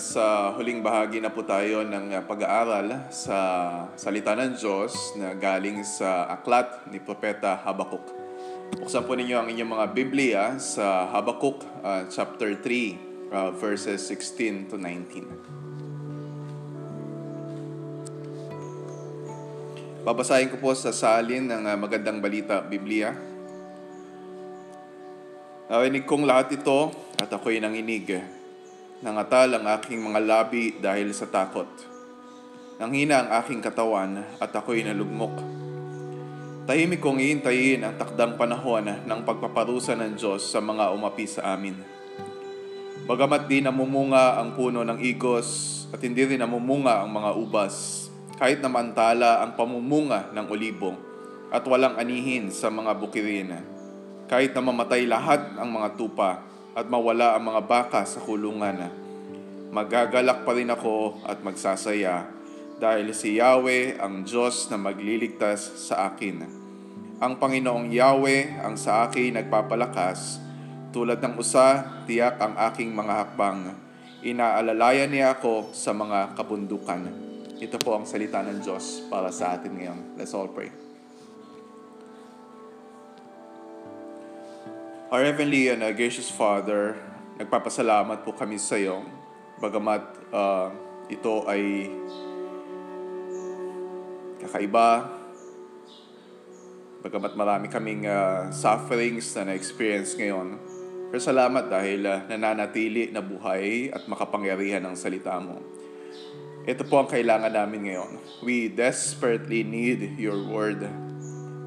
Nasa huling bahagi na po tayo ng pag-aaral sa salita ng Diyos na galing sa aklat ni Propeta Habakkuk. Buksan po ninyo ang inyong mga Biblia sa Habakkuk chapter 3 verses 16 to 19. Babasahin ko po sa salin ng Magandang Balita Biblia. Narinig kong lahat ito at ako'y nanginig. Nangatal ang aking mga labi dahil sa takot. Nanghina ang aking katawan at ako'y nalugmok. Tahimik kong iintayin ang takdang panahon ng pagpaparusa ng Diyos sa mga umapi sa amin. Bagamat di namumunga ang puno ng igos at hindi rin namumunga ang mga ubas, kahit namantala ang pamumunga ng olibo at walang anihin sa mga bukirin, kahit na mamatay lahat ang mga tupa, at mawala ang mga baka sa kulungan. Magagalak pa rin ako at magsasaya dahil si Yahweh ang Diyos na magliligtas sa akin. Ang Panginoong Yahweh ang sa akin nagpapalakas. Tulad ng usa, tiyak ang aking mga hakbang. Inaalalayan niya ako sa mga kabundukan. Ito po ang salita ng Diyos para sa atin ngayon. Let's all pray. Our Heavenly and Gracious Father, nagpapasalamat po kami sa iyo. Bagamat ito ay kakaiba, bagamat marami kaming sufferings na na-experience ngayon, pero salamat dahil nananatili na buhay at makapangyarihan ang salita mo. Ito po ang kailangan namin ngayon. We desperately need your word.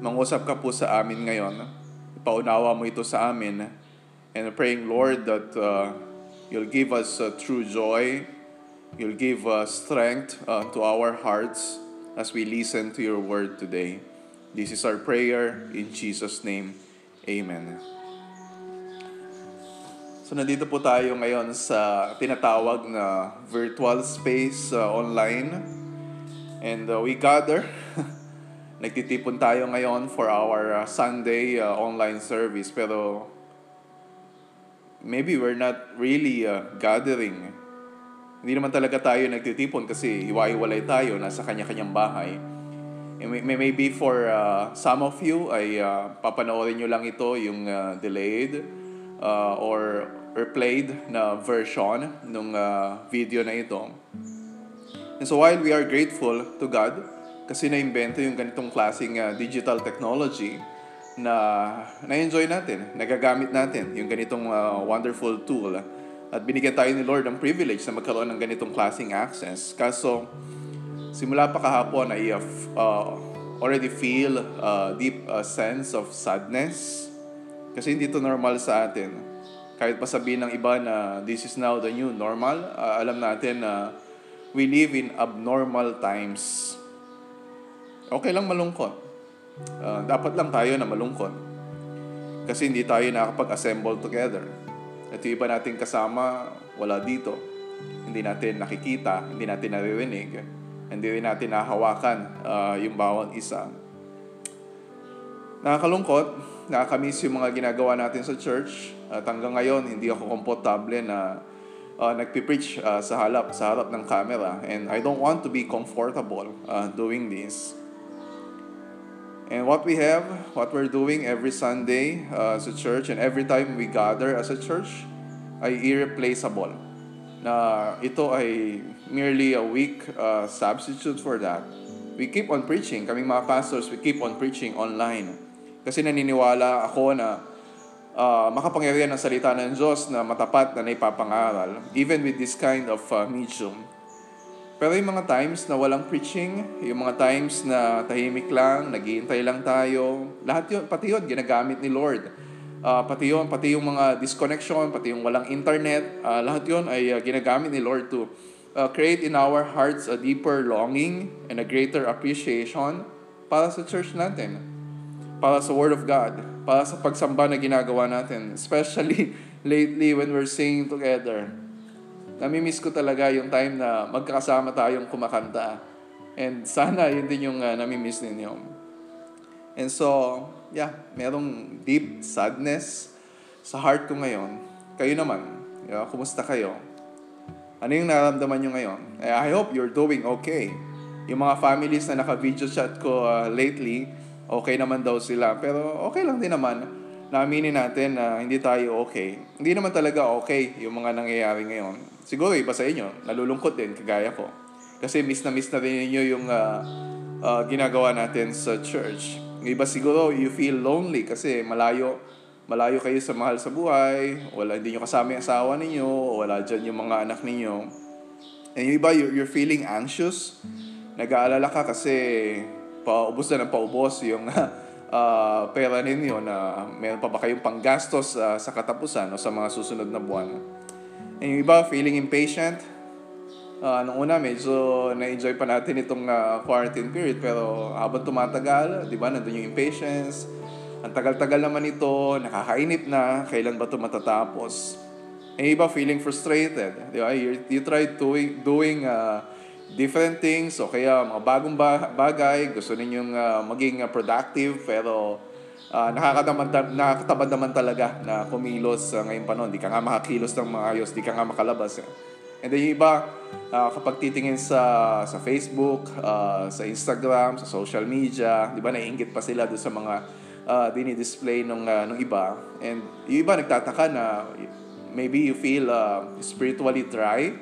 Mangusap ka po sa amin ngayon. Paunawa mo ito sa amin, and praying, Lord, that you'll give us true joy, you'll give strength to our hearts as we listen to your word today. This is our prayer in Jesus' name. Amen. So nandito po tayo ngayon sa tinatawag na virtual space online, and we gather. Nagtitipon tayo ngayon for our Sunday online service, pero maybe we're not really gathering. Hindi naman talaga tayo nagtitipon kasi hiwa-hiwalay tayo, nasa kanya-kanyang bahay. And maybe for some of you ay papanoorin nyo lang ito yung delayed or replayed na version ng video na ito. And so while we are grateful to God, kasi na-invento yung ganitong klaseng digital technology na na-enjoy natin, nagagamit natin yung ganitong wonderful tool. At binigyan tayo ni Lord ang privilege na magkaroon ng ganitong klaseng access. Kaso, simula pa kahapon ay already feel deep sense of sadness. Kasi hindi ito normal sa atin. Kahit pa sabihin ng iba na this is now the new normal, alam natin na we live in abnormal times. Okay lang malungkot. Dapat lang tayo na malungkot. Kasi hindi tayo nakakapag-assemble together. At yung iba nating kasama, wala dito. Hindi natin nakikita, hindi natin naririnig, hindi rin natin nahawakan yung bawat isa. Nakakalungkot, nakakamiss yung mga ginagawa natin sa church. At hanggang ngayon, hindi ako komportable na nagpipreach sa harap ng camera. And I don't want to be comfortable doing this. And what we have, what we're doing every Sunday as a church and every time we gather as a church ay irreplaceable. Na ito ay merely a weak substitute for that. We keep on preaching. Kaming mga pastors, we keep on preaching online. Kasi naniniwala ako na makapangyarihan ang salita ng Diyos na matapat na naipapangaral even with this kind of medium. Pero yung mga times na walang preaching, yung mga times na tahimik lang, naghihintay lang tayo, lahat yun, pati yun, ginagamit ni Lord. Pati yung mga disconnection, pati yung walang internet, lahat yun ay ginagamit ni Lord to create in our hearts a deeper longing and a greater appreciation para sa church natin, para sa Word of God, para sa pagsamba na ginagawa natin, especially lately when we're singing together. Nami-miss ko talaga yung time na magkakasama tayong kumakanta. And sana yun din yung nami-miss ninyo. And so, merong deep sadness sa heart ko ngayon. Kayo naman, kumusta kayo? Ano yung nararamdaman nyo ngayon? I hope you're doing okay. Yung mga families na naka-video chat ko lately, okay naman daw sila. Pero okay lang din naman. Naaminin natin na hindi tayo okay. Hindi naman talaga okay yung mga nangyayari ngayon. Siguro iba sa inyo, nalulungkot din kagaya ko. Kasi miss na rin ninyo yung ginagawa natin sa church. Iba siguro, you feel lonely kasi malayo kayo sa mahal sa buhay, wala, hindi nyo kasama yung asawa ninyo, wala dyan yung mga anak ninyo. And yung iba, you're feeling anxious. Nag-aalala ka kasi paubos na ng paubos yung pera ninyo na meron pa ba kayong panggastos sa katapusan o sa mga susunod na buwan. And yung iba, feeling impatient. Nung una, medyo na-enjoy pa natin itong quarantine period, pero habang tumatagal, di ba, nandun yung impatience. Ang tagal-tagal naman ito, nakakainip na, kailan ba ito matatapos? Yung iba feeling frustrated. Di ba? You try doing different things, o kaya mga bagong bagay, gusto ninyong maging productive, pero nakakatamad naman talaga na kumilos ngayon pa noon. Di ka nga makakilos ng maayos, di ka nga makalabas. And then yung iba, kapag titingin sa Facebook, sa Instagram, sa social media, di ba, naiinggit pa sila doon sa mga dinidisplay nung iba. And yung iba nagtataka na maybe you feel spiritually dry.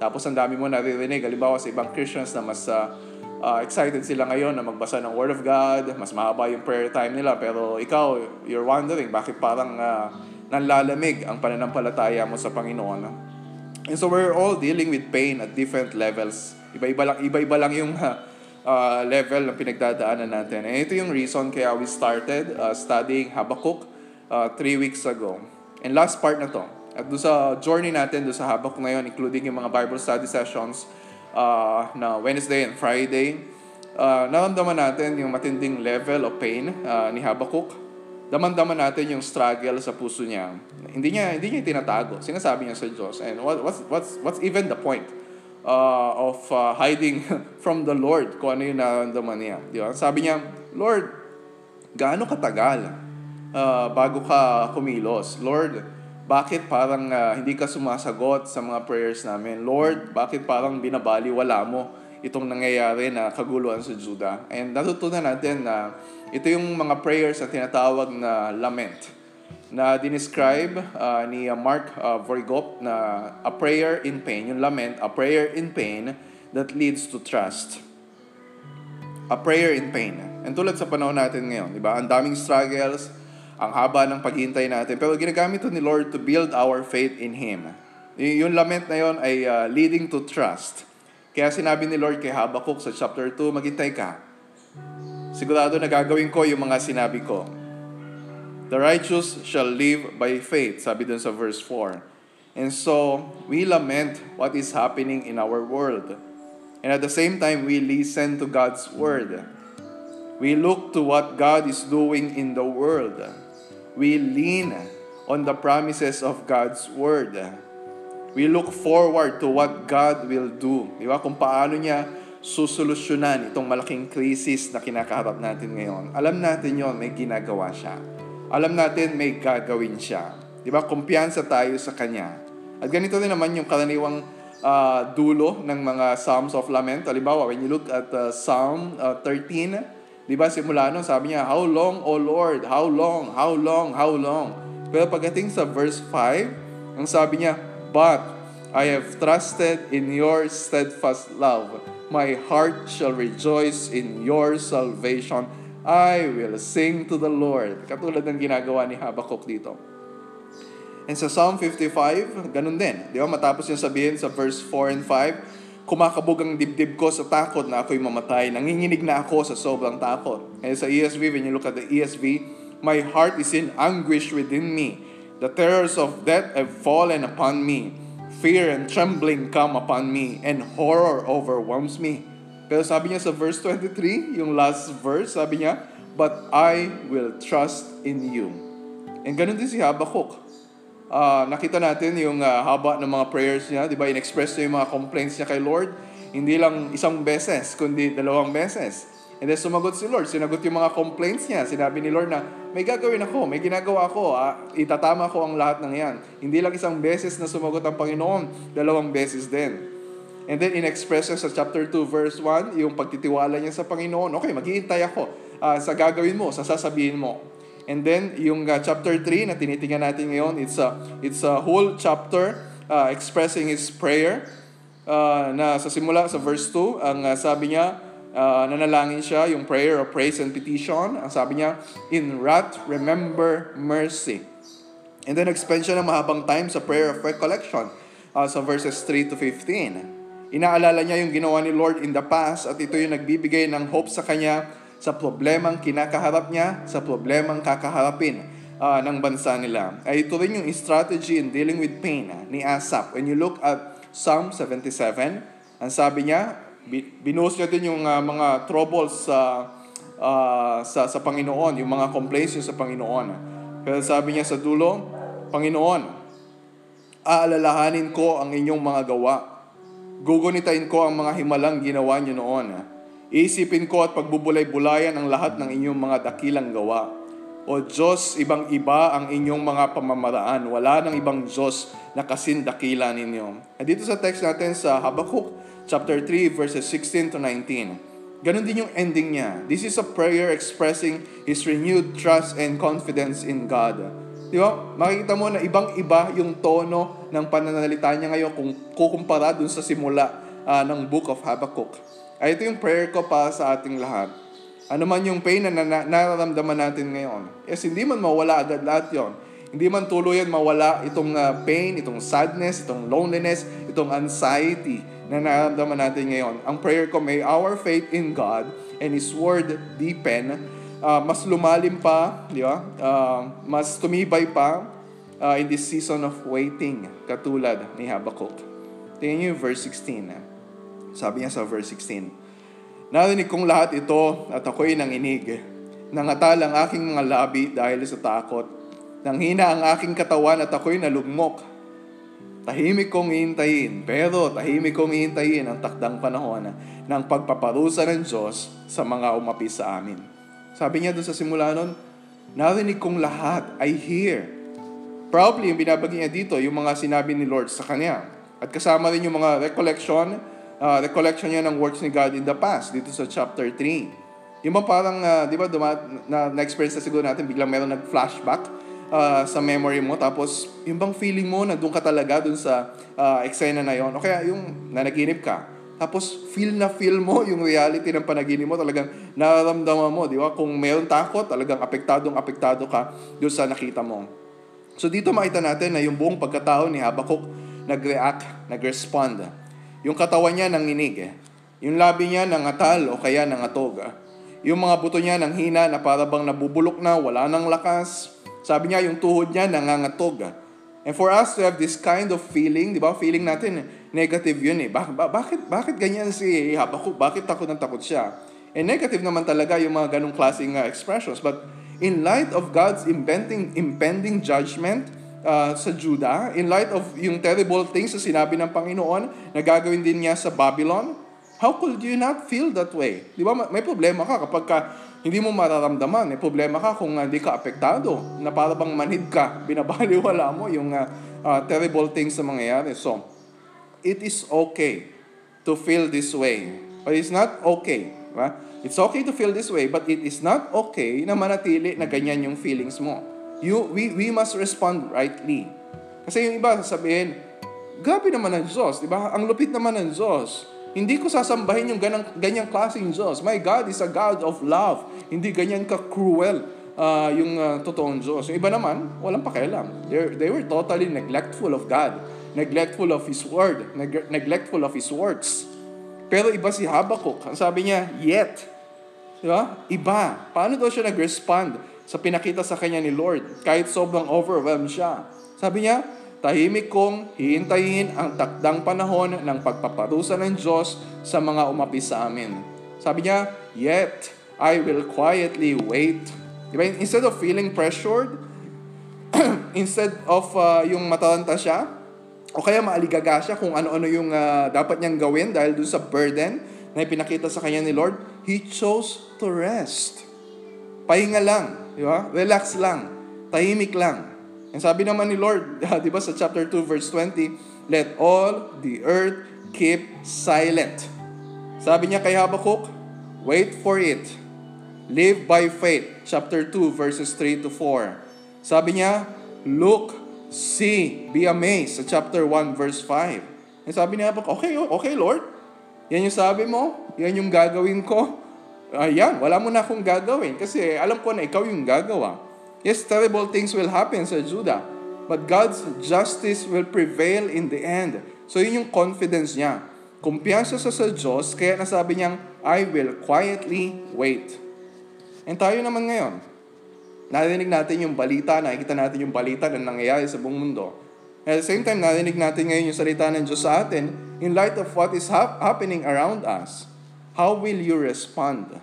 Tapos ang dami mo naririnig, halimbawa sa ibang Christians na mas excited sila ngayon na magbasa ng Word of God, mas mahaba yung prayer time nila. Pero ikaw, you're wondering bakit parang nanlalamig ang pananampalataya mo sa Panginoon. And so we're all dealing with pain at different levels. Iba-iba lang yung level ng pinagdadaanan natin. And ito yung reason kaya we started studying Habakkuk 3 weeks ago. And last part na to. At doon sa journey natin doon sa Habakkuk ngayon, including yung mga Bible study sessions na Wednesday and Friday, naramdaman natin yung matinding level of pain ni Habakkuk. Damdaman natin yung struggle sa puso niya. Hindi niya tinatago. Sinasabi niya sa Diyos. And what's even the point of hiding from the Lord kung ano yung nararamdaman niya. Di ba? Sabi niya, Lord, gaano katagal bago ka kumilos? Lord, bakit parang hindi ka sumasagot sa mga prayers namin? Lord, bakit parang binabaliwala mo itong nangyayari na kaguluhan sa Juda? And natutunan natin na ito yung mga prayers na tinatawag na lament na dinescribe ni Mark Vergop na a prayer in pain, yung lament, a prayer in pain that leads to trust. A prayer in pain. And tulad sa panahon natin ngayon, di ba? Ang daming struggles, ang haba ng paghihintay natin, pero ginagamit ito ni Lord to build our faith in Him. Yung lament na yon ay leading to trust. Kaya sinabi ni Lord kay Habakkuk sa chapter 2, maghintay ka. Sigurado na gagawin ko yung mga sinabi ko. The righteous shall live by faith, sabi dun sa verse 4. And so, we lament what is happening in our world. And at the same time, we listen to God's word. We look to what God is doing in the world. We lean on the promises of God's word. We look forward to what God will do. Di ba? Kung paano niya susolusyonan itong malaking krisis na kinakaharap natin ngayon. Alam natin yon, may ginagawa siya. Alam natin may gagawin siya. Di ba? Kumpiyansa tayo sa Kanya. At ganito din naman yung karaniwang dulo ng mga Psalms of Lament. Halimbawa, when you look at Psalm 13, di ba? Simula nun, sabi niya, How long, O Lord? How long? How long? How long? Pero pagdating sa verse 5, ang sabi niya, But I have trusted in your steadfast love. My heart shall rejoice in your salvation. I will sing to the Lord. Katulad ng ginagawa ni Habakkuk dito. And sa Psalm 55, ganun din. Di ba? Matapos niya sabihin sa verse 4 and 5, kumakabog ang dibdib ko sa takot na ako'y mamatay. Nanginginig na ako sa sobrang takot. And sa ESV, when you look at the ESV, My heart is in anguish within me. The terrors of death have fallen upon me. Fear and trembling come upon me, and horror overwhelms me. Pero sabi niya sa verse 23, yung last verse, sabi niya, But I will trust in you. And ganun din si Habakkuk. Nakita natin yung haba ng mga prayers niya, di ba? In-express niya yung mga complaints niya kay Lord. Hindi lang isang beses, kundi dalawang beses. And then sumagot si Lord, sinagot yung mga complaints niya. Sinabi ni Lord na, may gagawin ako, may ginagawa ako, itatama ko ang lahat ng yan. Hindi lang isang beses na sumagot ang Panginoon, dalawang beses din. And then in-express niya sa chapter 2 verse 1, yung pagtitiwala niya sa Panginoon. Okay, maghihintay ako sa gagawin mo, sa sasabihin mo. And then yung chapter 3 na tinitingnan natin ngayon, it's a whole chapter expressing his prayer. Na sa simula sa verse 2, ang sabi niya, nanalangin siya, yung prayer of praise and petition. Ang sabi niya, in wrath, remember mercy. And then expansion ng mahabang time sa prayer of recollection sa verses 3 to 15. Inaalala niya yung ginawa ni Lord in the past at ito yung nagbibigay ng hope sa kanya sa problemang kinakaharap niya, sa problemang kakaharapin ng bansa nila. Ay ito rin yung strategy in dealing with pain ni Asaph. When you look at Psalm 77, ang sabi niya, binuhos niya din yung mga troubles sa Panginoon, yung mga complaints niya sa Panginoon. Pero sabi niya sa dulo, Panginoon, aalalahanin ko ang inyong mga gawa. Gugunitain ko ang mga himalang ginawa niyo noon. Iisipin ko at pagbubulay-bulayan ang lahat ng inyong mga dakilang gawa. O Diyos, ibang-iba ang inyong mga pamamaraan. Wala nang ibang Diyos na kasindakila ninyo. At dito sa text natin sa Habakkuk, chapter 3, verses 16 to 19. Ganon din yung ending niya. This is a prayer expressing his renewed trust and confidence in God. Di ba? Makikita mo na ibang-iba yung tono ng pananalita niya ngayon kung kukumpara dun sa simula ng Book of Habakkuk. Ay, ito yung prayer ko para sa ating lahat. Ano man yung pain na nararamdaman natin ngayon. Yes, hindi man mawala agad lahat yon. Hindi man tuluyan mawala itong pain, itong sadness, itong loneliness, itong anxiety na nararamdaman natin ngayon. Ang prayer ko, may our faith in God and His Word deepen. Mas lumalim pa, di ba? Mas tumibay pa in this season of waiting, katulad ni Habakkuk. Tingnan niyo verse 16. Sabi niya sa verse 16, narinig kong lahat ito at ako'y nanginig. Nangatal ang aking mga labi dahil sa takot. Nanghina ang aking katawan at ako'y nalugmok. Tahimik kong hihintayin, pero tahimik kong hihintayin ang takdang panahon ng pagpaparusa ng Diyos sa mga umapi sa amin. Sabi niya doon sa simula nun, narinig kong lahat, I hear. Probably yung binabagi niya dito, yung mga sinabi ni Lord sa kanya. At kasama rin yung mga recollection niya ng works ni God in the past dito sa chapter 3. Yung ba parang, di ba, na-experience na siguro natin, biglang meron nag-flashback sa memory mo, tapos yung bang feeling mo na doon ka talaga doon sa eksena na yon, o kaya yung nanaginip ka, tapos feel mo yung reality ng panaginip mo, talagang nararamdaman mo, di ba? Kung meron takot, talagang apektado ka doon sa nakita mo. So dito makita natin na yung buong pagkatao ni Habakkuk nag-react, nag-respond. Yung katawan niya nanginig. Yung labi niya nangatal o kaya nangatog. Yung mga buto niya nanghina na parabang nabubulok na, wala nang lakas. Sabi niya, yung tuhod niya nangangatog. And for us to have this kind of feeling, di ba? Feeling natin, negative yun eh. Bakit ganyan si Habakkuk? Bakit takot ng takot siya? And negative naman talaga yung mga ganong klaseng expressions. But in light of God's impending judgment, sa Juda, in light of yung terrible things na sinabi ng Panginoon na gagawin din niya sa Babylon, how could you not feel that way? Di ba? May problema ka kapag hindi mo mararamdaman. May problema ka kung hindi ka apektado, na para bang manhid ka, binabaliwala mo yung terrible things na mangyayari. So, it is okay to feel this way. But it's not okay. Diba? It's okay to feel this way, but it is not okay na manatili na ganyan yung feelings mo. We must respond rightly. Kasi yung iba sasabihin, grabe naman ang Diyos, di ba? Ang lupit naman ng Diyos. Hindi ko sasambahin yung ganyang klaseng Diyos. My God is a God of love. Hindi ganyan ka-cruel yung totoong Diyos. Yung iba naman, walang pakialam. They were totally neglectful of God. Neglectful of His Word. Neglectful of His works. Pero iba si Habakkuk. Ang sabi niya, yet. Di ba? Iba. Paano daw siya nag-respond sa pinakita sa kanya ni Lord, kahit sobrang overwhelmed siya? Sabi niya, tahimik kong hihintayin ang takdang panahon ng pagpaparusa ng Diyos sa mga umapi sa amin. Sabi niya, yet I will quietly wait. Diba? Instead of feeling pressured, instead of yung mataranta siya, o kaya maaligaga siya kung ano-ano yung dapat niyang gawin dahil doon sa burden na ipinakita sa kanya ni Lord, he chose to rest. Pahinga lang, di ba? Relax lang, tahimik lang. And sabi naman ni Lord, di ba, sa chapter 2 verse 20, let all the earth keep silent. Sabi niya kay Habakkuk, wait for it. Live by faith. Chapter 2 verses 3 to 4. Sabi niya, look, see, be amazed. Sa chapter 1 verse 5. And sabi niya, okay Lord. Yan yung sabi mo. Yan yung gagawin ko. Ayan, wala mo na akong gagawin. Kasi alam ko na ikaw yung gagawa. Yes, terrible things will happen sa Judah. But God's justice will prevail in the end. So yun yung confidence niya. Kumpiyansa sa Diyos, kaya nasabi niyang, I will quietly wait. And tayo naman ngayon, narinig natin yung balita, nakikita natin yung balita na nangyayari sa buong mundo. At the same time, narinig natin ngayon yung salita ng Diyos sa atin in light of what is happening around us. How will you respond?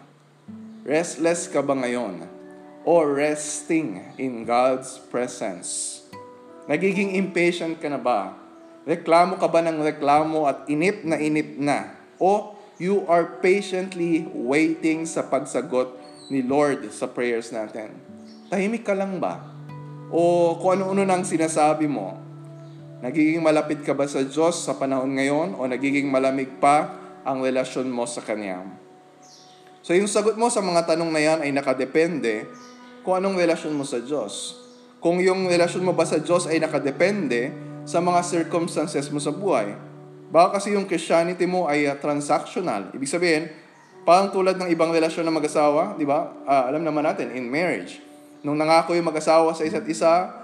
Restless ka ba ngayon? Or resting in God's presence? Nagiging impatient ka na ba? Reklamo ka ba ng reklamo at inip na? O you are patiently waiting sa pagsagot ni Lord sa prayers natin? Tahimik ka lang ba? O kung ano-ano nang sinasabi mo? Nagiging malapit ka ba sa Diyos sa panahon ngayon? O nagiging malamig pa ang relasyon mo sa Kanya? So yung sagot mo sa mga tanong na yan ay nakadepende kung anong relasyon mo sa Diyos. Kung yung relasyon mo ba sa Diyos ay nakadepende sa mga circumstances mo sa buhay. Baka kasi yung Christianity mo ay transactional. Ibig sabihin, parang tulad ng ibang relasyon ng mag-asawa, di ba? Alam naman natin, in marriage. Nung nangako yung mag-asawa sa isa't isa,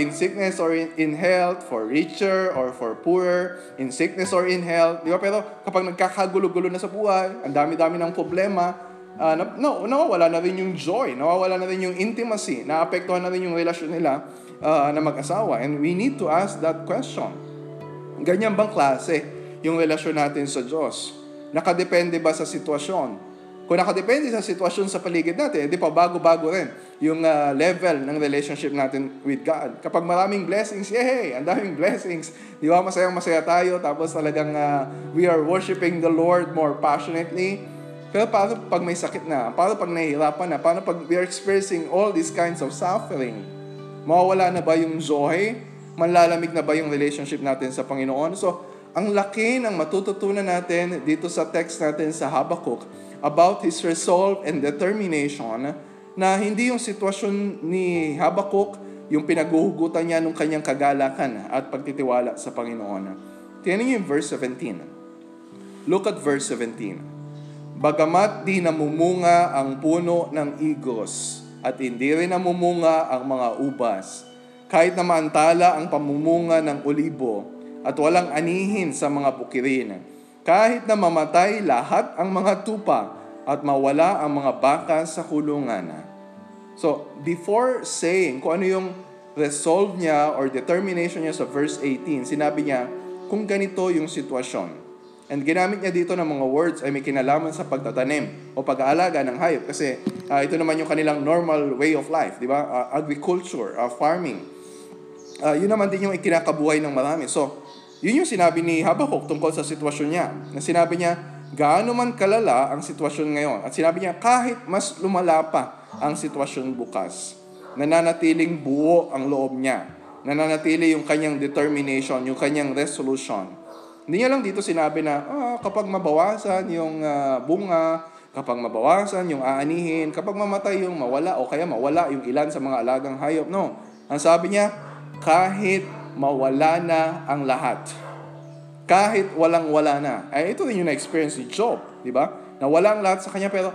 in sickness or in health, for richer or for poorer, in sickness or in health, di ba? Pero kapag nagkakagulo-gulo na sa buhay, ang dami-dami ng problema, nawawala na rin yung joy, nawawala na rin yung intimacy, naapektuhan na rin yung relasyon nila, na mag-asawa. And we need to ask that question. Ganyan bang klase yung relasyon natin sa Diyos? Nakadepende ba sa sitwasyon? Kung nakadepende sa sitwasyon sa paligid natin, di pa bago-bago rin yung level ng relationship natin with God. Kapag maraming blessings, ang daming blessings. Di ba, masayang-masaya tayo, tapos talagang we are worshiping the Lord more passionately. Pero paano pag may sakit na? Paano pag nahihirapan na? Paano pag we are experiencing all these kinds of suffering? Mawawala na ba yung joy? Manlalamig na ba yung relationship natin sa Panginoon? So, ang laki ng matututunan natin dito sa text natin sa Habakkuk about his resolve and determination na hindi yung sitwasyon ni Habakkuk yung pinaguhugutan niya ng kanyang kagalakan at pagtitiwala sa Panginoon. Tingnan niyo yung verse 17. Look at verse 17. Bagamat di namumunga ang puno ng igos, at hindi rin namumunga ang mga ubas, kahit na maantala ang pamumunga ng olibo, at walang anihin sa mga bukirin, kahit na mamatay lahat ang mga tupa, at mawala ang mga baka sa kulungan. So, before saying kung ano yung resolve niya or determination niya sa verse 18, sinabi niya kung ganito yung sitwasyon. And ginamit niya dito ng mga words ay may kinalaman sa pagtatanim o pag-aalaga ng hayop. Kasi ito naman yung kanilang normal way of life, di ba? Agriculture, farming. Yun naman din yung ikinakabuhay ng marami. So, yun yung sinabi ni Habakkuk tungkol sa sitwasyon niya. Na sinabi niya, gaano man kalala ang sitwasyon ngayon. At sinabi niya, kahit mas lumala pa ang sitwasyon bukas, nananatiling buo ang loob niya. Nananatili yung kanyang determination, yung kanyang resolution. Hindi niya lang dito sinabi na kapag mabawasan yung bunga, kapag mabawasan yung aanihin, kapag mamatay yung mawala o kaya mawala yung ilan sa mga alagang hayop. No, ang sabi niya, kahit mawala na ang lahat. Kahit walang-wala na. Ay, ito din yung na-experience ni Job, di ba? Nawala ang lahat sa kanya pero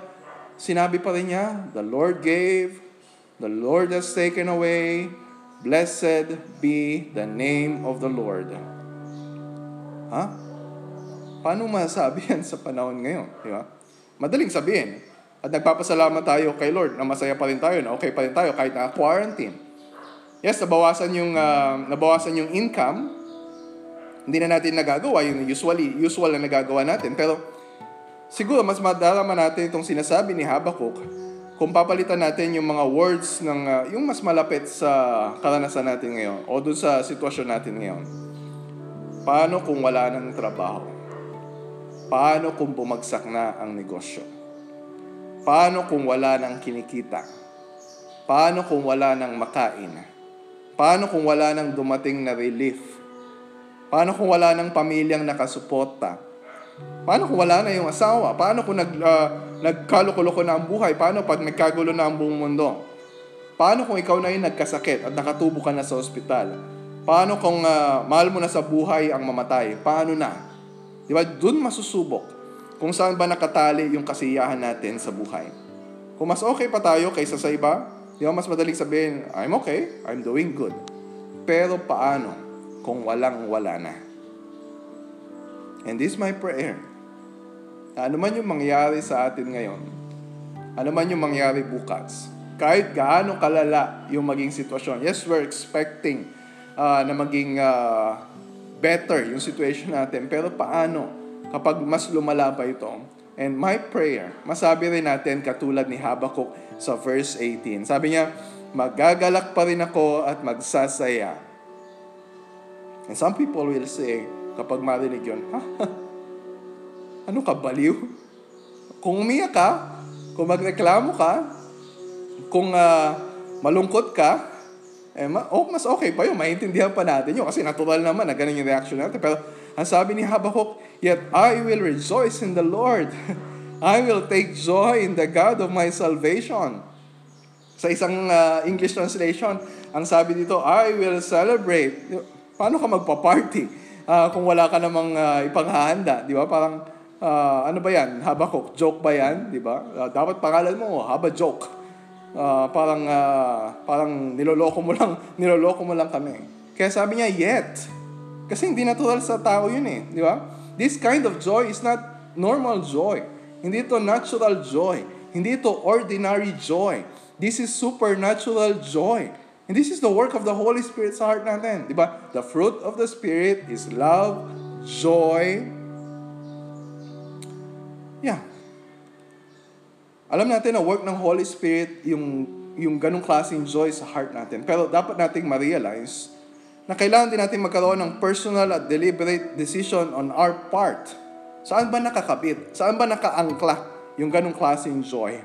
sinabi pa rin niya, the Lord gave, the Lord has taken away, blessed be the name of the Lord. Paano masabi yan sa panahon ngayon? Di ba? Madaling sabihin. At nagpapasalamat tayo kay Lord na masaya pa rin tayo, na okay pa rin tayo kahit naka-quarantine. Yes, nabawasan yung income. Hindi na natin nagagawa yung usual na nagagawa natin. Pero siguro mas madarama natin itong sinasabi ni Habakkuk kung papalitan natin yung mga words ng yung mas malapit sa karanasan natin ngayon o dun sa sitwasyon natin ngayon. Paano kung wala ng trabaho? Paano kung bumagsak na ang negosyo? Paano kung wala nang kinikita? Paano kung wala nang makain? Paano kung wala nang dumating na relief? Paano kung wala nang pamilyang nakasuporta? Paano kung wala na yung asawa? Paano kung nagkaluko-loko na ang buhay? Paano pag nagkagulo na ang buong mundo? Paano kung ikaw na yung nagkasakit at nakatubo ka na sa ospital? Paano kung mahal mo na sa buhay ang mamatay? Paano na? Diba? Doon masusubok kung saan ba nakatali yung kasiyahan natin sa buhay. Kung mas okay pa tayo kaysa sa iba, diba mas madaling sabihin, I'm okay, I'm doing good. Pero paano kung walang-wala na? And this is my prayer. Ano man yung mangyari sa atin ngayon, ano man yung mangyari bukas, kahit gaano kalala yung maging sitwasyon, yes, we're expecting na maging better yung situation natin, pero paano kapag mas lumala pa ito? And my prayer, masabi rin natin katulad ni Habakkuk sa verse 18. Sabi niya, magagalak pa rin ako at magsasaya. And some people will say, kapag marinig yun, ano ka, baliw? Kung umiyak ka, kung magreklamo ka, kung malungkot ka, mas okay pa yun, maintindihan pa natin yun kasi natural naman na ganun yung reaction natin. Pero ang sabi ni Habakkuk, yet I will rejoice in the Lord. I will take joy in the God of my salvation. Sa isang English translation, ang sabi dito, I will celebrate. Paano ka magpa-party kung wala ka namang ipanghahanda, di ba? Parang ano ba yan, Habakkuk? Joke ba yan, di ba? Dapat pangalan mo Habakkuk. Parang niloloko mo lang kami. Kaya sabi niya, yet. Kasi hindi natural sa tao yun eh. Di ba? This kind of joy is not normal joy. Hindi ito natural joy. Hindi ito ordinary joy. This is supernatural joy. And this is the work of the Holy Spirit sa heart natin. Di ba? The fruit of the Spirit is love, joy. Yeah. Alam natin na work ng Holy Spirit yung ganung klaseng joy sa heart natin. Pero dapat nating ma-realize na kailangan din natin magkaroon ng personal at deliberate decision on our part. Saan ba nakakabit? Saan ba nakaangkla yung ganung klaseng joy?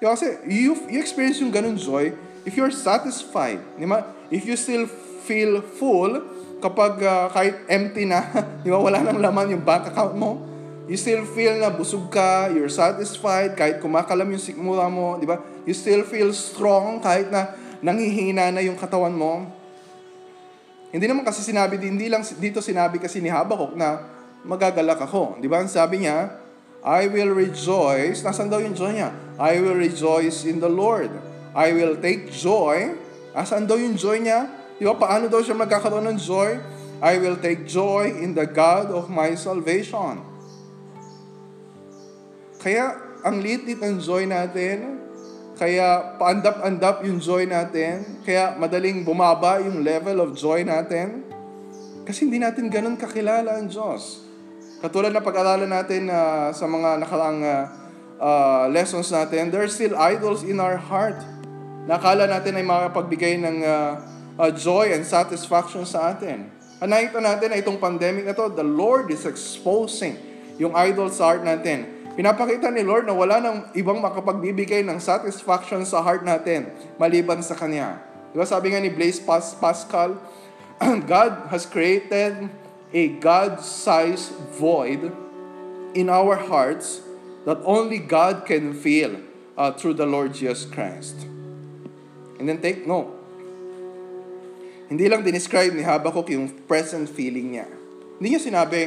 Diba? Kasi you experience yung ganung joy if you're satisfied. Diba? If you still feel full kapag kahit empty na, diba? Wala nang laman yung bank account mo. You still feel na busog ka, you're satisfied, kahit kumakalam yung sikmura mo, di ba? You still feel strong kahit na nanghihina na yung katawan mo. Hindi naman kasi sinabi, hindi lang dito sinabi kasi ni Habakkuk na magagalak ako. Di ba? Ang sabi niya, I will rejoice. Nasaan daw yung joy niya? I will rejoice in the Lord. I will take joy. Nasaan daw yung joy niya? Di ba? Paano daw siya magkakaroon ng joy? I will take joy in the God of my salvation. Kaya ang liit-liit ng joy natin, kaya paandap-andap yung joy natin, kaya madaling bumaba yung level of joy natin, kasi hindi natin ganun kakilala ang Diyos. Katulad na pag-aralan natin sa mga nakaraang lessons natin, there are still idols in our heart. Nakala natin ay makapagbigay ng joy and satisfaction sa atin. At nakita natin na itong pandemic na to, the Lord is exposing yung idols sa heart natin. Pinapakita ni Lord na wala nang ibang makapagbibigay ng satisfaction sa heart natin maliban sa Kanya. Diba sabi nga ni Blaise Pascal, God has created a God-sized void in our hearts that only God can fill through the Lord Jesus Christ. And then take note. Hindi lang dinescribe ni Habakkuk yung present feeling niya. Hindi niya sinabi,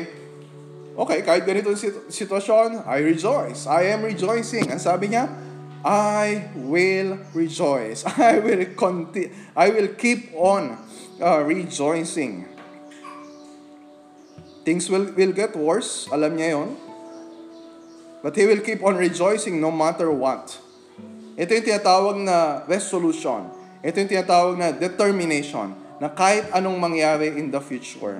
okay, kahit ganito ang sitwasyon, I rejoice. I am rejoicing. Ang sabi niya, I will rejoice. I will keep on rejoicing. Things will get worse. Alam niya yon. But he will keep on rejoicing no matter what. Ito yung tinatawag na resolution. Ito yung tinatawag na determination na kahit anong mangyari in the future.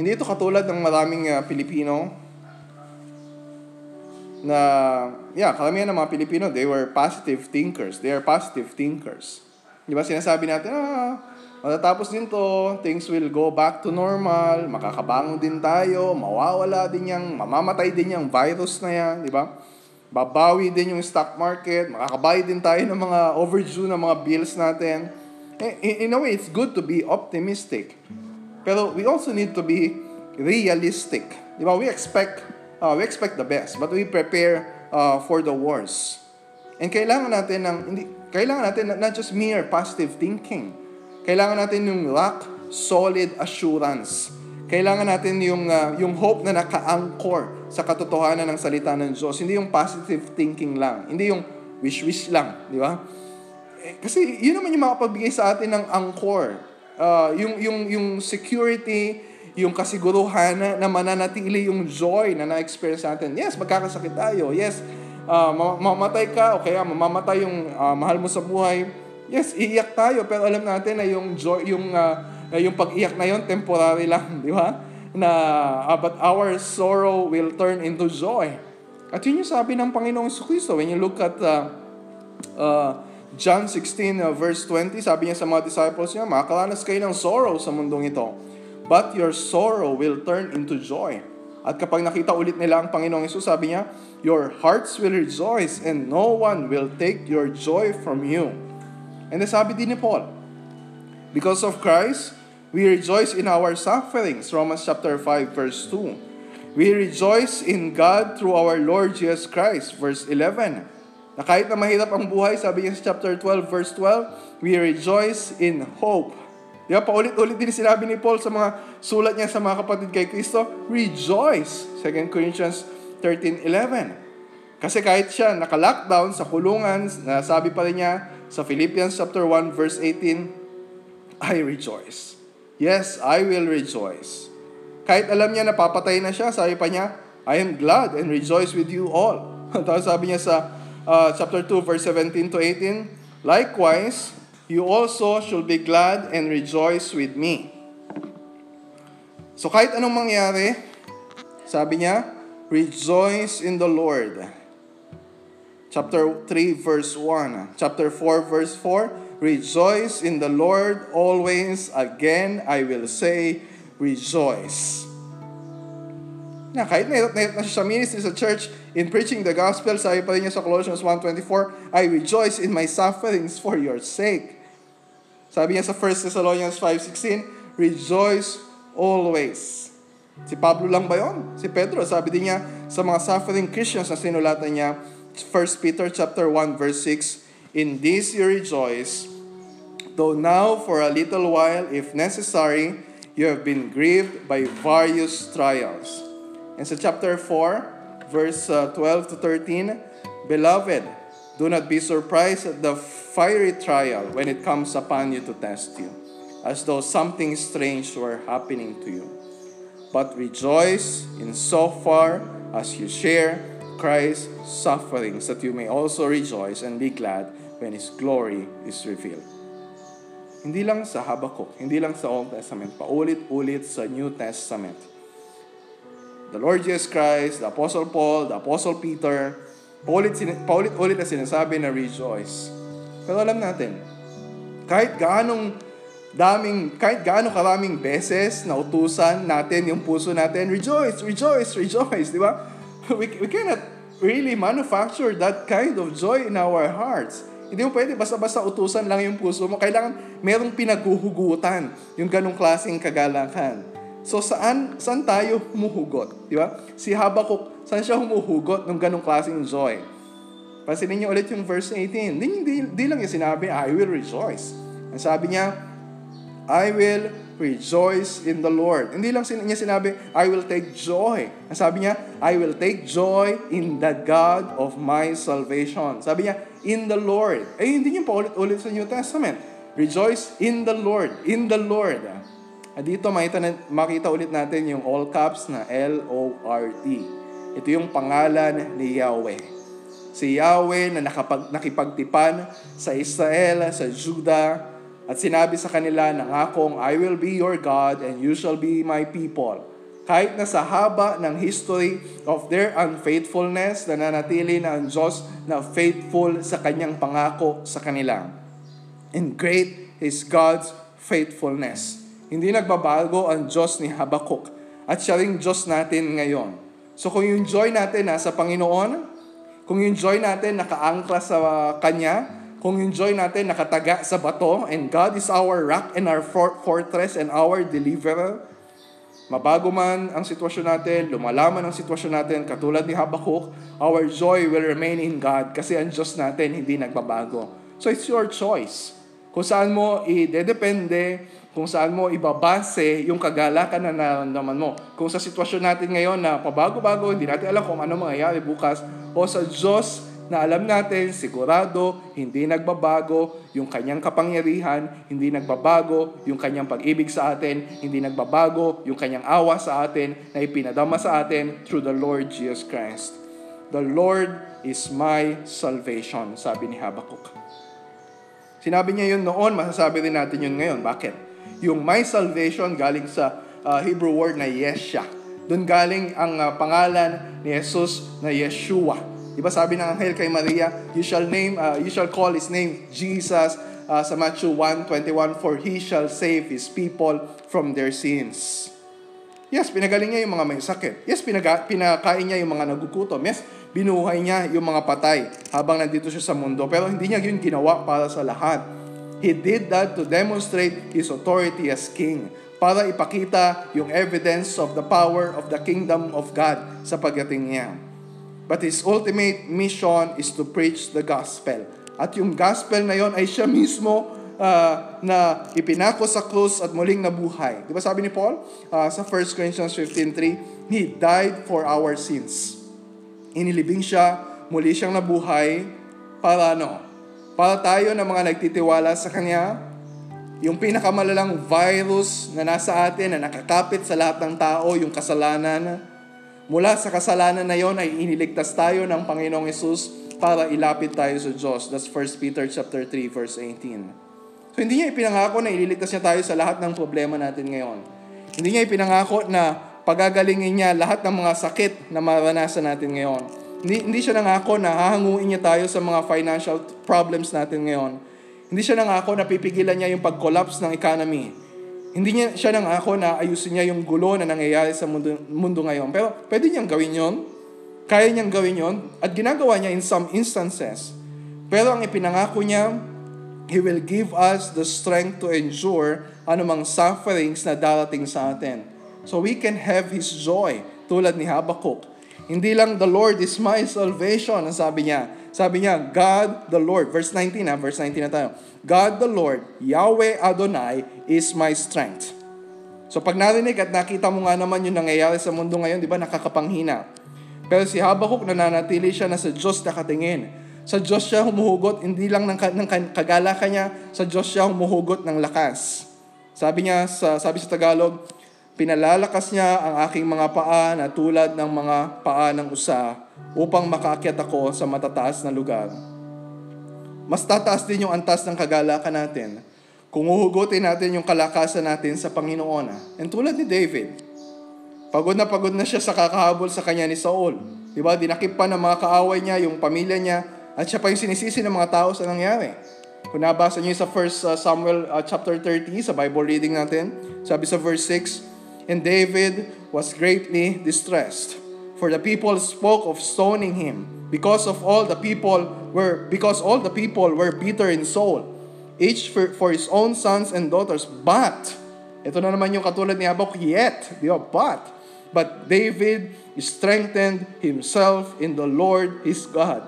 Hindi ito katulad ng maraming Pilipino na, karamihan ng mga Pilipino, they are positive thinkers. Di ba sinasabi natin, Matatapos din to, things will go back to normal, makakabangon din tayo, mawawala din yang, mamamatay din yang virus na yan, di ba? Babawi din yung stock market, makakabayad din tayo ng mga overdue na mga bills natin. In a way, it's good to be optimistic. Pero we also need to be realistic. Di ba? We expect the best, but we prepare for the worst. And kailangan natin not just mere positive thinking. Kailangan natin yung rock solid assurance. Kailangan natin yung hope na naka-anchor sa katotohanan ng salita ng Diyos. Hindi yung positive thinking lang. Hindi yung wish-wish lang. Di ba? Kasi yun naman yung makapagbigay sa atin ng anchor. Yung security, yung kasiguruhan na mananatili yung joy na na-experience natin. Yes, magkakasakit tayo. Yes, mamamatay ka. O kaya mamamatay yung mahal mo sa buhay. Yes, iiyak tayo, pero alam natin na yung joy, yung pag-iyak na yon temporary lang, di ba? Na but our sorrow will turn into joy. At yun yung sabi ng Panginoong Jesucristo. When you look at John 16 verse 20, sabi niya sa mga disciples niya, makakaranas kayo ng sorrow sa mundong ito, but your sorrow will turn into joy. At kapag nakita ulit nila ang Panginoong Hesus, sabi niya, your hearts will rejoice and no one will take your joy from you. And sabi din ni Paul, because of Christ, we rejoice in our sufferings. Romans chapter 5, verse 2. We rejoice in God through our Lord Jesus Christ. Verse 11. Na kahit na mahirap ang buhay, sabi niya sa chapter 12, verse 12, we rejoice in hope. Di ba? Paulit-ulit din sinabi ni Paul sa mga sulat niya sa mga kapatid kay Kristo, rejoice. 2 Corinthians 13, 11. Kasi kahit siya naka-lockdown sa kulungan, sabi pa rin niya, sa Philippians chapter 1 verse 18, I rejoice. Yes, I will rejoice. Kahit alam niya na papatay na siya, sabi pa niya, I am glad and rejoice with you all. Tapos sabi niya sa chapter 2 verse 17 to 18, likewise, you also should be glad and rejoice with me. So kahit anong mangyari, sabi niya, rejoice in the Lord. Chapter 3, verse 1. Chapter 4, verse 4. Rejoice in the Lord always. Again, I will say, rejoice. Na, kahit nahirap na siya sa ministry sa church, in preaching the gospel, sabi pa rin niya sa Colossians 1:24, I rejoice in my sufferings for your sake. Sabi niya sa 1 Thessalonians 5:16, rejoice always. Si Pablo lang ba yun? Si Pedro, sabi din niya sa mga suffering Christians na sinulatan niya, 1 Peter chapter 1 verse 6, in this you rejoice, though now for a little while, if necessary, you have been grieved by various trials. And sa chapter 4 verse 12 to 13, beloved, do not be surprised at the fiery trial when it comes upon you to test you, as though something strange were happening to you. But rejoice in so far as you share Christ's sufferings, that you may also rejoice and be glad when His glory is revealed. Hindi lang sa Habakkuk, hindi lang sa Old Testament, paulit-ulit sa New Testament. The Lord Jesus Christ, the Apostle Paul, the Apostle Peter, paulit-ulit na sinasabi na rejoice. Pero alam natin, kahit gaano karaming beses na utusan natin yung puso natin, rejoice, rejoice, rejoice, di ba? We cannot really manufacture that kind of joy in our hearts. Hindi mo pwede basta-basta utusan lang yung puso mo. Kailangan merong pinaguhugutan yung ganong klaseng kagalakan. So saan tayo humuhugot? Di ba? Si Habakkuk, saan siya humuhugot ng ganong klaseng joy? Pansinin niyo ulit yung verse 18. Hindi lang niya sinabi, I will rejoice. Ang sabi niya, I will rejoice in the Lord. Hindi lang niya sinabi, I will take joy. Ang sabi niya, I will take joy in the God of my salvation. Sabi niya, in the Lord. Hindi niyo paulit-ulit sa New Testament. Rejoice in the Lord. In the Lord. At dito makita ulit natin yung all caps na L-O-R-D. Ito yung pangalan ni Yahweh. Si Yahweh na nakipagtipan sa Israel, sa Judah, at sinabi sa kanila, nangakong, I will be your God and you shall be my people. Kahit na sa haba ng history of their unfaithfulness, nananatili na ang Diyos na faithful sa kanyang pangako sa kanila. And great is God's faithfulness. Hindi nagbabago ang Diyos ni Habakkuk at siya ring Diyos natin ngayon. So kung yung joy natin nasa Panginoon, kung yung joy natin nakaangkla sa Kanya, kung yung joy natin nakataga sa bato, and God is our rock and our fortress and our deliverer, mabago man ang sitwasyon natin, lumalaman ang sitwasyon natin, katulad ni Habakkuk, our joy will remain in God kasi ang Diyos natin hindi nagbabago. So it's your choice. Kung saan mo i-depende, kung saan mo ibabase yung kagalakan na naman mo. Kung sa sitwasyon natin ngayon na pabago-bago, hindi natin alam kung ano mangyayari bukas, o sa Diyos na alam natin, sigurado, hindi nagbabago yung kanyang kapangyarihan, hindi nagbabago yung kanyang pag-ibig sa atin, hindi nagbabago yung kanyang awa sa atin na ipinadama sa atin through the Lord Jesus Christ. The Lord is my salvation, sabi ni Habakkuk. Sinabi niya yun noon, masasabi rin natin yun ngayon. Bakit? Yung my salvation galing sa Hebrew word na Yesha. Doon galing ang pangalan ni Jesus na Yeshua. Diba sabi ng anghel kay Maria, you shall call his name Jesus sa Matthew 1:21, for he shall save his people from their sins. Yes, pinagaling niya yung mga may sakit. Yes, pinakain niya yung mga nagugutom. Yes, binuhay niya yung mga patay habang nandito siya sa mundo. Pero hindi niya yun ginawa para sa lahat. He did that to demonstrate His authority as King, para ipakita yung evidence of the power of the kingdom of God sa pagdating niya. But His ultimate mission is to preach the gospel. At yung gospel na yon ay siya mismo na ipinako sa krus at muling nabuhay. Diba sabi ni Paul sa 1 Corinthians 15:3, He died for our sins. Inilibing siya, muli siyang nabuhay, para ano? Para tayo na mga nagtitiwala sa Kanya, yung pinakamalalang virus na nasa atin, na nakakapit sa lahat ng tao, yung kasalanan, mula sa kasalanan na yon ay iniligtas tayo ng Panginoong Yesus para ilapit tayo sa Diyos. That's 1 Peter chapter 3, verse 18. So, hindi niya ipinangako na ililigtas niya tayo sa lahat ng problema natin ngayon. Hindi niya ipinangako na pagagalingin niya lahat ng mga sakit na maranasan natin ngayon. Hindi siya nangako na hahanguin niya tayo sa mga financial problems natin ngayon. Hindi siya nangako na pipigilan niya yung pag-collapse ng economy. Hindi siya nangako na ayusin niya yung gulo na nangyayari sa mundo ngayon. Pero pwede niyang gawin yon, kaya niyang gawin yon, at ginagawa niya in some instances. Pero ang ipinangako niya, He will give us the strength to endure anumang sufferings na darating sa atin. So we can have His joy tulad ni Habakkuk. Hindi lang the Lord is my salvation, ang sabi niya. Sabi niya, God the Lord, verse 19 na tayo. God the Lord, Yahweh Adonai, is my strength. So pag narinig at nakita mo nga naman yung nangyayari sa mundo ngayon, di ba, nakakapanghina. Pero si Habakkuk, nananatili siya na sa Diyos nakatingin. Sa Diyos siya humuhugot, hindi lang ng kagalakan niya, sa Diyos siya humuhugot ng lakas. Sabi niya, sabi sa Tagalog, pinalalakas niya ang aking mga paa na tulad ng mga paa ng usa, upang makaakyat ako sa matataas na lugar. Mas tataas din yung antas ng kagalakan natin kung uhugutin natin yung kalakasan natin sa Panginoon. And tulad ni David, pagod na siya sa kakahabol sa kanya ni Saul. Diba? Dinakip pa ng mga kaaway niya, yung pamilya niya, at siya pa yung sinisisi ng mga tao sa nangyari. Kung nabasa niyo sa 1 Samuel chapter 30 sa Bible reading natin, sabi sa verse 6, And David was greatly distressed, for the people spoke of stoning him, because all the people were bitter in soul, each for his own sons and daughters. But, ito na naman yung katulad ni Habakkuk, yet, di ba? But David strengthened himself in the Lord his God.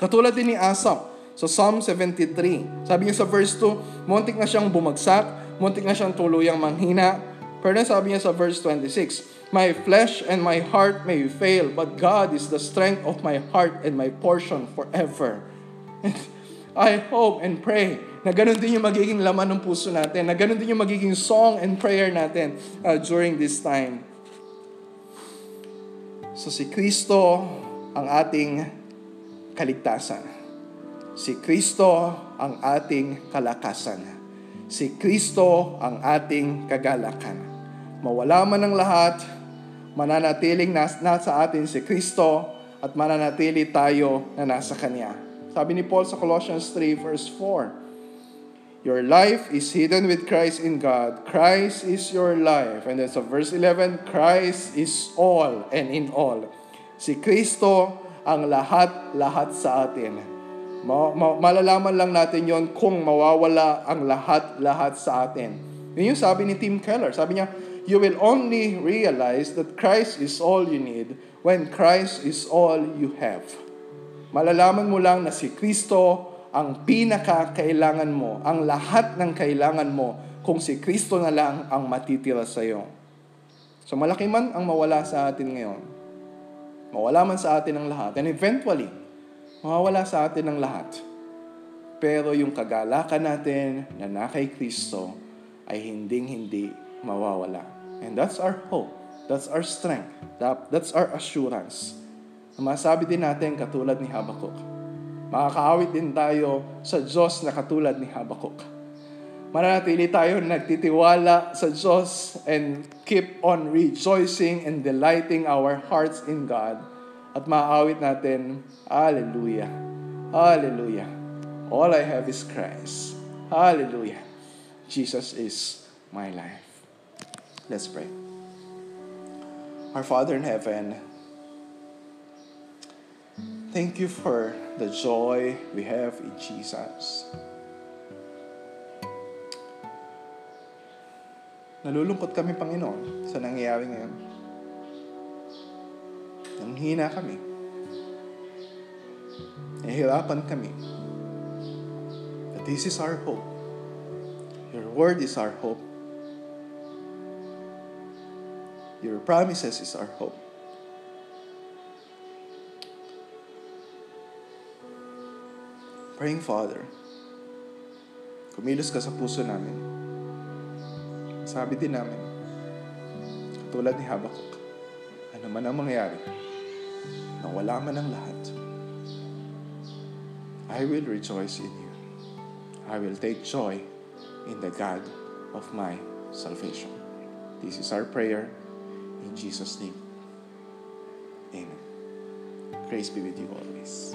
Katulad din ni Asaph, so Psalm 73. Sabi niya sa verse 2, muntik na siyang bumagsak, muntik na siyang tuluyang manghina. Pero na sabi niya sa verse 26, My flesh and my heart may fail, but God is the strength of my heart and my portion forever. And I hope and pray na ganun din yung magiging laman ng puso natin, na ganun din yung magiging song and prayer natin during this time. So si Kristo ang ating kaligtasan. Si Kristo ang ating kalakasan. Si Kristo ang ating kagalakan. Mawala man ang lahat, mananatiling nasa atin si Kristo at mananatili tayo na nasa Kanya. Sabi ni Paul sa Colossians 3 verse 4, Your life is hidden with Christ in God. Christ is your life. And then sa verse 11, Christ is all and in all. Si Kristo ang lahat-lahat sa atin. Malalaman lang natin yon kung mawawala ang lahat-lahat sa atin. Yun yung sabi ni Tim Keller. Sabi niya, you will only realize that Christ is all you need when Christ is all you have. Malalaman mo lang na si Kristo ang pinakakailangan mo, ang lahat ng kailangan mo, kung si Kristo na lang ang matitira sa iyo. So malaki man ang mawala sa atin ngayon, mawala man sa atin ang lahat, and eventually, mawawala sa atin ang lahat. Pero yung kagalakan natin na nakay Kristo ay hinding-hindi mawawala. And that's our hope, that's our strength, that's our assurance. Masabi din natin katulad ni Habakkuk. Makakaawit din tayo sa Diyos na katulad ni Habakkuk. Mananatili tayo nagtitiwala sa Diyos and keep on rejoicing and delighting our hearts in God. At maaawit natin, Hallelujah, Hallelujah. All I have is Christ. Hallelujah. Jesus is my life. Let's pray. Our Father in Heaven, thank you for the joy we have in Jesus. Nalulungkot kami, Panginoon, sa nangyayari ngayon. Nanghina kami. Nahihirapan kami. But this is our hope. Your word is our hope. Your promises is our hope. Praying Father, kumilos ka sa puso namin. Sabi din namin, katulad ni Habakkuk, ano man ang mangyari, nawala man ang lahat, I will rejoice in you. I will take joy in the God of my salvation. This is our prayer in Jesus' name. Amen. Grace be with you always.